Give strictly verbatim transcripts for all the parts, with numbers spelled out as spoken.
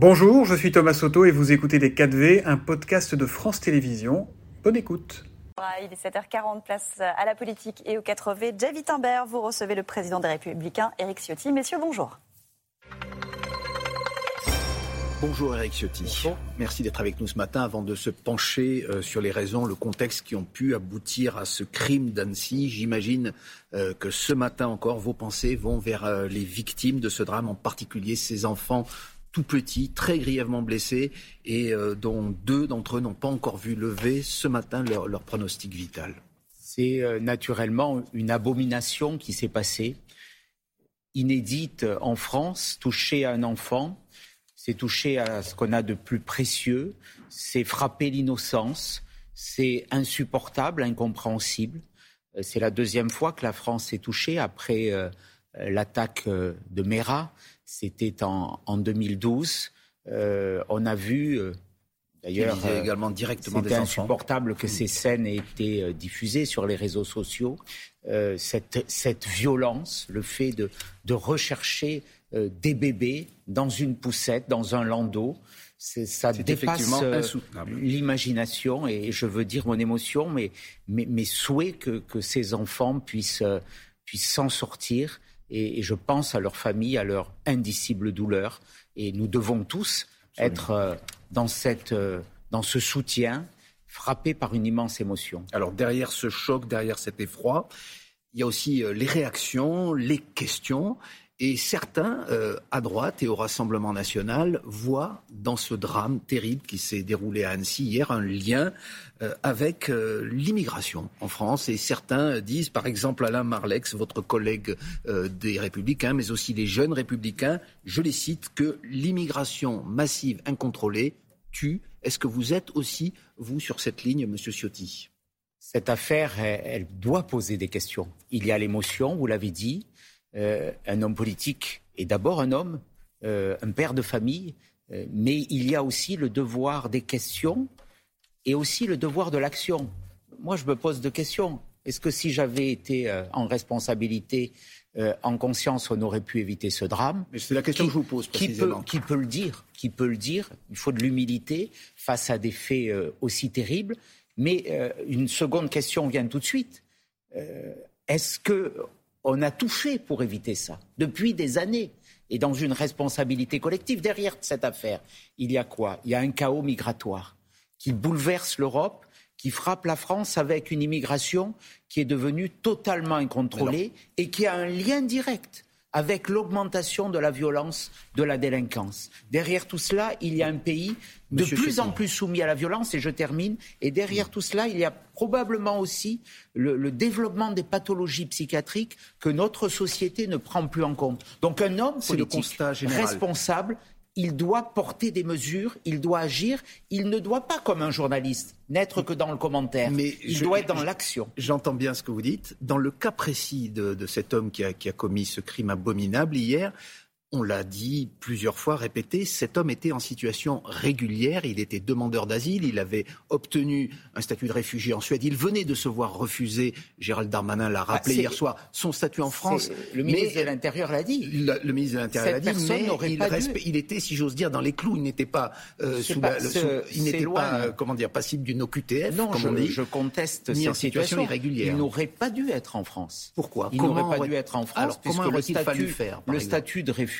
Bonjour, je suis Thomas Soto et vous écoutez Les quatre V, un podcast de France Télévisions. Bonne écoute. Il est sept heures quarante, place à la politique et aux quatre V. Javi Thimbert, vous recevez le président des Républicains, Éric Ciotti. Messieurs, bonjour. Bonjour Éric Ciotti. Bonjour. Merci d'être avec nous ce matin avant de se pencher euh, sur les raisons, le contexte qui ont pu aboutir à ce crime d'Annecy. J'imagine euh, que ce matin encore, vos pensées vont vers euh, les victimes de ce drame, en particulier ces enfants tout petits, très grièvement blessés et euh, dont deux d'entre eux n'ont pas encore vu lever ce matin leur, leur pronostic vital. C'est euh, naturellement une abomination qui s'est passée, inédite en France, touchée à un enfant. C'est toucher à ce qu'on a de plus précieux, c'est frapper l'innocence, c'est insupportable, incompréhensible. C'est la deuxième fois que la France est touchée après euh, l'attaque euh, de Merah. C'était en, en deux mille douze. Euh, on a vu, euh, d'ailleurs, euh, également directement c'était des insupportable enfants. Que ces scènes aient été euh, diffusées sur les réseaux sociaux. Euh, cette, cette violence, le fait de, de rechercher Euh, des bébés dans une poussette, dans un landau. C'est, ça c'est dépasse euh, l'imagination et je veux dire mon émotion, mais mes, mes souhaits que, que ces enfants puissent, euh, puissent s'en sortir. Et, et je pense à leur famille, à leur indicible douleur. Et nous devons tous Absolument. être euh, dans, cette, euh, dans ce soutien, frappés par une immense émotion. Alors derrière ce choc, derrière cet effroi, il y a aussi euh, les réactions, les questions. Et certains, euh, à droite et au Rassemblement National, voient dans ce drame terrible qui s'est déroulé à Annecy hier un lien euh, avec euh, l'immigration en France. Et certains disent, par exemple Alain Marleix, votre collègue euh, des Républicains, mais aussi les jeunes Républicains, je les cite, que l'immigration massive incontrôlée tue. Est-ce que vous êtes aussi, vous, sur cette ligne, Monsieur Ciotti ? Cette affaire, elle, elle doit poser des questions. Il y a l'émotion, vous l'avez dit. Euh, un homme politique est d'abord un homme, euh, un père de famille, euh, mais il y a aussi le devoir des questions et aussi le devoir de l'action. Moi, je me pose deux questions. Est-ce que si j'avais été euh, en responsabilité, euh, en conscience, on aurait pu éviter ce drame ? Mais c'est la question qui, que je vous pose précisément. Qui peut, qui peut le dire ? Qui peut le dire ? Il faut de l'humilité face à des faits euh, aussi terribles. Mais euh, une seconde question vient tout de suite. Euh, est-ce que on a tout fait pour éviter ça, depuis des années, et dans une responsabilité collective. Derrière cette affaire, il y a quoi ? Il y a un chaos migratoire qui bouleverse l'Europe, qui frappe la France avec une immigration qui est devenue totalement incontrôlée et qui a un lien direct avec l'augmentation de la violence, de la délinquance. Derrière tout cela, il y a un pays de Monsieur plus Chétier. en plus soumis à la violence, et je termine, et derrière oui. tout cela, il y a probablement aussi le, le développement des pathologies psychiatriques que notre société ne prend plus en compte. Donc un homme politique responsable, il doit porter des mesures, il doit agir, il ne doit pas, comme un journaliste, n'être que dans le commentaire, mais il je, doit être dans je, l'action. J'entends bien ce que vous dites. Dans le cas précis de, de cet homme qui a, qui a commis ce crime abominable hier, on l'a dit plusieurs fois, répété, cet homme était en situation régulière, il était demandeur d'asile, il avait obtenu un statut de réfugié en Suède, il venait de se voir refuser, Gérald Darmanin l'a rappelé ah, hier soir, son statut en France. Le ministre mais, de l'Intérieur l'a dit. La, le ministre de l'Intérieur l'a dit, mais il, resp- il était, si j'ose dire, dans les clous, il n'était pas, euh, sous pas, la, le, sous, il n'était pas euh, comment dire, passible d'une O Q T F, non, comme je, on dit, je conteste ni cette en situation, situation irrégulière. Il n'aurait pas dû être en France. Pourquoi ? Il n'aurait pas dû être en France, alors, puisque le statut, faire, le statut de réfugié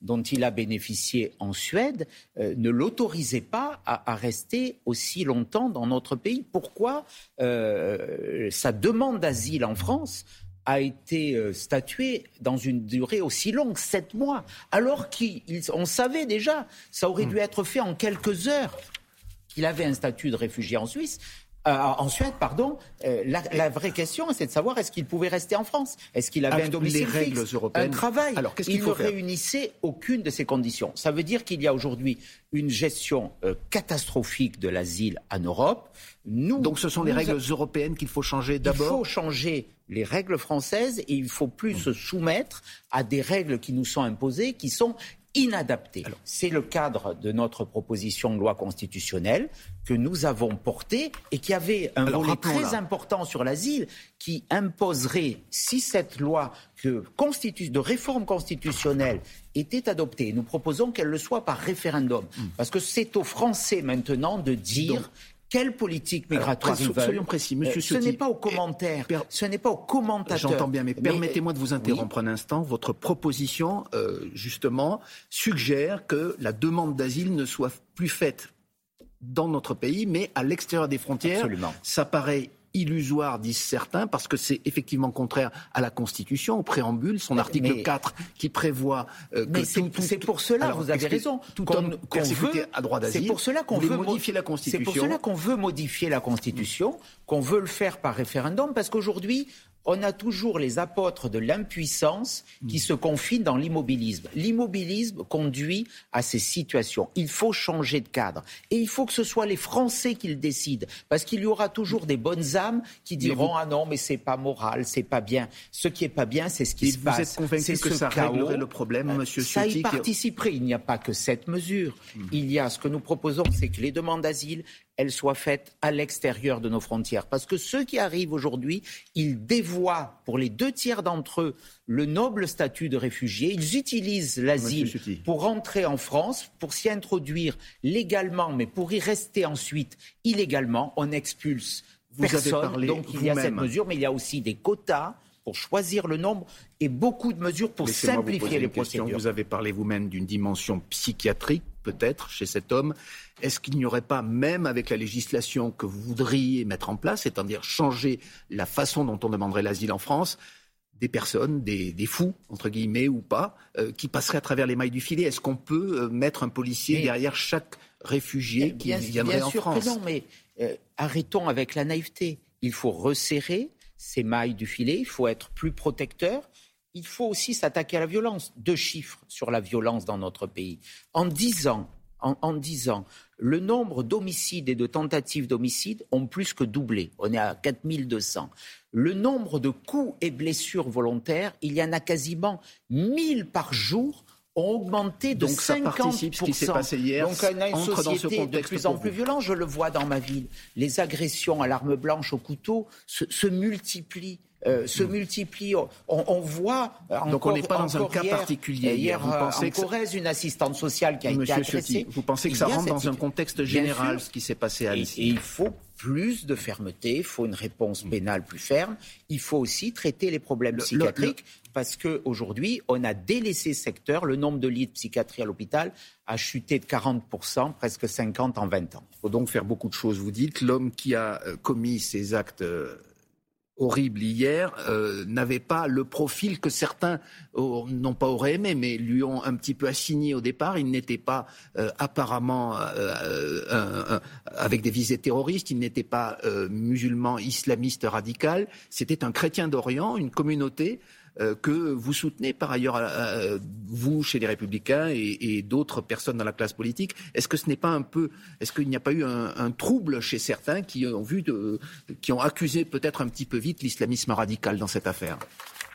dont il a bénéficié en Suède, euh, ne l'autorisait pas à, à rester aussi longtemps dans notre pays. Pourquoi euh, sa demande d'asile en France a été euh, statuée dans une durée aussi longue, sept mois, alors qu'on savait déjà, ça aurait dû être fait en quelques heures, qu'il avait un statut de réfugié en Suisse. Euh, en Suède, pardon, euh, la, la vraie question, c'est de savoir est-ce qu'il pouvait rester en France ? Est-ce qu'il avait un domicile fixe, un travail ? Alors, qu'est-ce qu'il faut faire ? Il ne réunissait aucune de ces conditions. Ça veut dire qu'il y a aujourd'hui une gestion euh, catastrophique de l'asile en Europe. Nous, Donc ce sont nous, les règles nous... européennes qu'il faut changer d'abord ? Il faut changer les règles françaises et il ne faut plus mmh. se soumettre à des règles qui nous sont imposées, qui sont inadapté. Alors, c'est le cadre de notre proposition de loi constitutionnelle que nous avons portée et qui avait un alors, volet très là. important sur l'asile qui imposerait, si cette loi que constitu- de réforme constitutionnelle était adoptée, nous proposons qu'elle le soit par référendum. Mmh. Parce que c'est aux Français maintenant de dire... Donc, quelle politique migratoire ils veulent ? Soyons précis, Monsieur Ciotti. Ce n'est pas aux commentaires, per... ce n'est pas aux commentateurs. J'entends bien, mais, mais permettez-moi de vous interrompre oui. un instant. Votre proposition, euh, justement, suggère que la demande d'asile ne soit plus faite dans notre pays, mais à l'extérieur des frontières. Absolument. Ça paraît illusoire, disent certains, parce que c'est effectivement contraire à la Constitution, au préambule, son mais, article mais, quatre, qui prévoit euh, que mais c'est, tout, tout, c'est pour cela, alors, vous avez raison, tout homme persécuté à droit d'asile, c'est pour cela qu'on veut modifier la Constitution. C'est pour cela qu'on veut modifier la Constitution, qu'on veut le faire par référendum, parce qu'aujourd'hui, on a toujours les apôtres de l'impuissance qui se confinent dans l'immobilisme. L'immobilisme conduit à ces situations. Il faut changer de cadre. Et il faut que ce soit les Français qui le décident. Parce qu'il y aura toujours des bonnes âmes qui diront vous... « Ah non, mais c'est pas moral, c'est pas bien. Ce qui est pas bien, c'est ce qui et se vous passe. » Vous êtes convaincu que ça chaos. réglerait le problème, M. Ciotti ? Ça y participerait. Il n'y a pas que cette mesure. Mmh. Il y a ce que nous proposons, c'est que les demandes d'asile... elles soient faites à l'extérieur de nos frontières. Parce que ceux qui arrivent aujourd'hui, ils dévoient, pour les deux tiers d'entre eux, le noble statut de réfugié. Ils utilisent l'asile pour rentrer en France, pour s'y introduire légalement, mais pour y rester ensuite illégalement. On expulse vous personne, avez parlé donc il y a cette mesure, mais il y a aussi des quotas pour choisir le nombre et beaucoup de mesures pour Laissez-moi simplifier les procédures. Vous avez parlé vous-même d'une dimension psychiatrique, peut-être, chez cet homme. Est-ce qu'il n'y aurait pas, même avec la législation que vous voudriez mettre en place, c'est-à-dire changer la façon dont on demanderait l'asile en France, des personnes, des, des fous, entre guillemets, ou pas, euh, qui passeraient à travers les mailles du filet ? Est-ce qu'on peut euh, mettre un policier mais, derrière chaque réfugié bien, qui viendrait en France ? Bien sûr que non, mais euh, arrêtons avec la naïveté. Il faut resserrer ces mailles du filet, il faut être plus protecteur, il faut aussi s'attaquer à la violence. Deux chiffres sur la violence dans notre pays. En dix ans, en, en dix ans, le nombre d'homicides et de tentatives d'homicides ont plus que doublé. On est à quatre mille deux cents. Le nombre de coups et blessures volontaires, il y en a quasiment mille par jour, ont augmenté de donc, cinquante pour cent. Donc ça participe, ce qui s'est passé hier, donc on a une entre société dans ce contexte de plus en plus violente. Je le vois dans ma ville. Les agressions à l'arme blanche, au couteau, se, se multiplient. Euh, se multiplient. On, on voit encore, donc on n'est pas dans un cas hier, particulier. Hier, vous pensez en Corrèze, ça... une assistante sociale qui a Monsieur été agressée. Ciotti, vous pensez que ça rentre dans cette... un contexte général, ce qui s'est passé à Annecy ? Et, et il faut plus de fermeté, il faut une réponse pénale plus ferme. Il faut aussi traiter les problèmes le, psychiatriques le, le... parce qu'aujourd'hui, on a délaissé ce secteur. Le nombre de lits de psychiatrie à l'hôpital a chuté de quarante pour cent, presque cinquante en vingt ans. Il faut donc faire beaucoup de choses, vous dites. L'homme qui a commis ces actes... Euh... horrible hier, euh, n'avait pas le profil que certains, oh, non pas auraient aimé, mais lui ont un petit peu assigné au départ. Il n'était pas euh, apparemment euh, euh, euh, avec des visées terroristes, il n'était pas euh, musulman islamiste radical. C'était un chrétien d'Orient, une communauté euh, que vous soutenez par ailleurs, euh, vous, chez les Républicains et, et d'autres personnes dans la classe politique. Est-ce que ce n'est pas un peu, est-ce qu'il n'y a pas eu un, un trouble chez certains qui ont vu, de, qui ont accusé peut-être un petit peu vite l'islamisme radical dans cette affaire,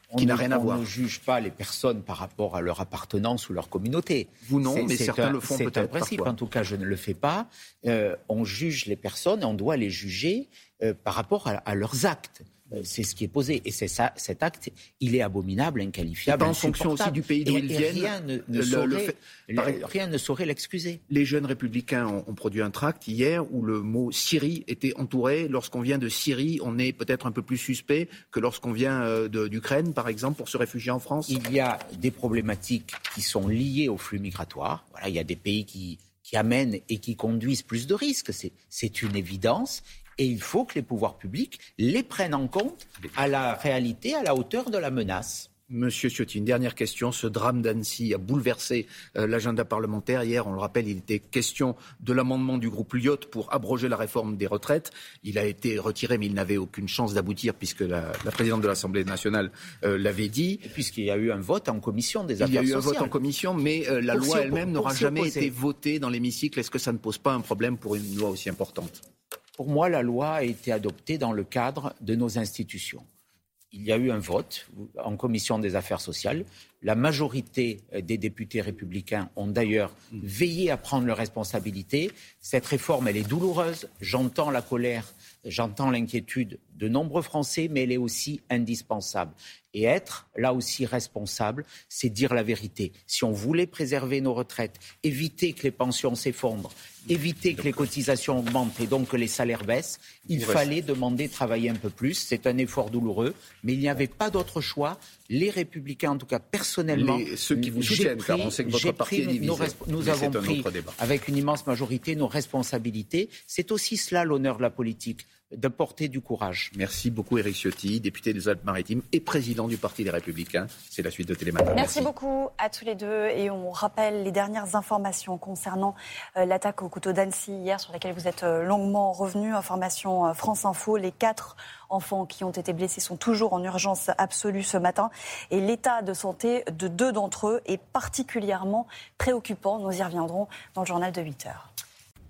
on qui n'a rien à voir. On ne juge pas les personnes par rapport à leur appartenance ou leur communauté. Vous non, c'est, mais c'est certains un, le font peut-être. C'est un principe, parfois. En tout cas, je ne le fais pas. Euh, on juge les personnes, on doit les juger euh, par rapport à, à leurs actes. C'est ce qui est posé. Et c'est ça, cet acte, il est abominable, inqualifiable, et en fonction aussi du pays d'où ils viennent. Rien ne, ne le, saurait, le fait, le, rien ne saurait l'excuser. Les jeunes républicains ont, ont produit un tract hier où le mot « Syrie » était entouré. Lorsqu'on vient de Syrie, on est peut-être un peu plus suspect que lorsqu'on vient de, d'Ukraine, par exemple, pour se réfugier en France. Il y a des problématiques qui sont liées au flux migratoire. Voilà, il y a des pays qui, qui amènent et qui conduisent plus de risques. C'est, c'est une évidence. Et il faut que les pouvoirs publics les prennent en compte à la réalité, à la hauteur de la menace. Monsieur Ciotti, une dernière question. Ce drame d'Annecy a bouleversé euh, l'agenda parlementaire. Hier, on le rappelle, il était question de l'amendement du groupe Liot pour abroger la réforme des retraites. Il a été retiré, mais il n'avait aucune chance d'aboutir puisque la, la présidente de l'Assemblée nationale euh, l'avait dit. Et puisqu'il y a eu un vote en commission des affaires sociales. Il y a eu sociales. un vote en commission, mais euh, la pour loi si, elle-même pour, n'aura pour jamais opposer. été votée dans l'hémicycle. Est-ce que ça ne pose pas un problème pour une loi aussi importante ? Pour moi, la loi a été adoptée dans le cadre de nos institutions. il y a eu un vote en commission des affaires sociales. La majorité des députés républicains ont d'ailleurs veillé à prendre leurs responsabilités. Cette réforme, elle est douloureuse. J'entends la colère, j'entends l'inquiétude de nombreux Français, mais elle est aussi indispensable. Et être là aussi responsable, c'est dire la vérité. Si on voulait préserver nos retraites, éviter que les pensions s'effondrent, éviter que les cotisations augmentent et donc que les salaires baissent, il fallait demander de travailler un peu plus. C'est un effort douloureux, mais il n'y avait pas d'autre choix. Les Républicains, en tout cas personnellement, les, ceux qui vous soutiennent, pris, car on sait que votre parti est divisé. Nos, nous avons pris, avec une immense majorité, nos responsabilités. C'est aussi cela l'honneur de la politique, d'apporter du courage. Merci beaucoup Éric Ciotti, député des Alpes-Maritimes et président du Parti des Républicains. C'est la suite de Télématin. Merci, Merci beaucoup à tous les deux et on rappelle les dernières informations concernant l'attaque au couteau d'Annecy hier sur laquelle vous êtes longuement revenu. Information France Info, les quatre enfants qui ont été blessés sont toujours en urgence absolue ce matin et l'état de santé de deux d'entre eux est particulièrement préoccupant. Nous y reviendrons dans le journal de huit heures.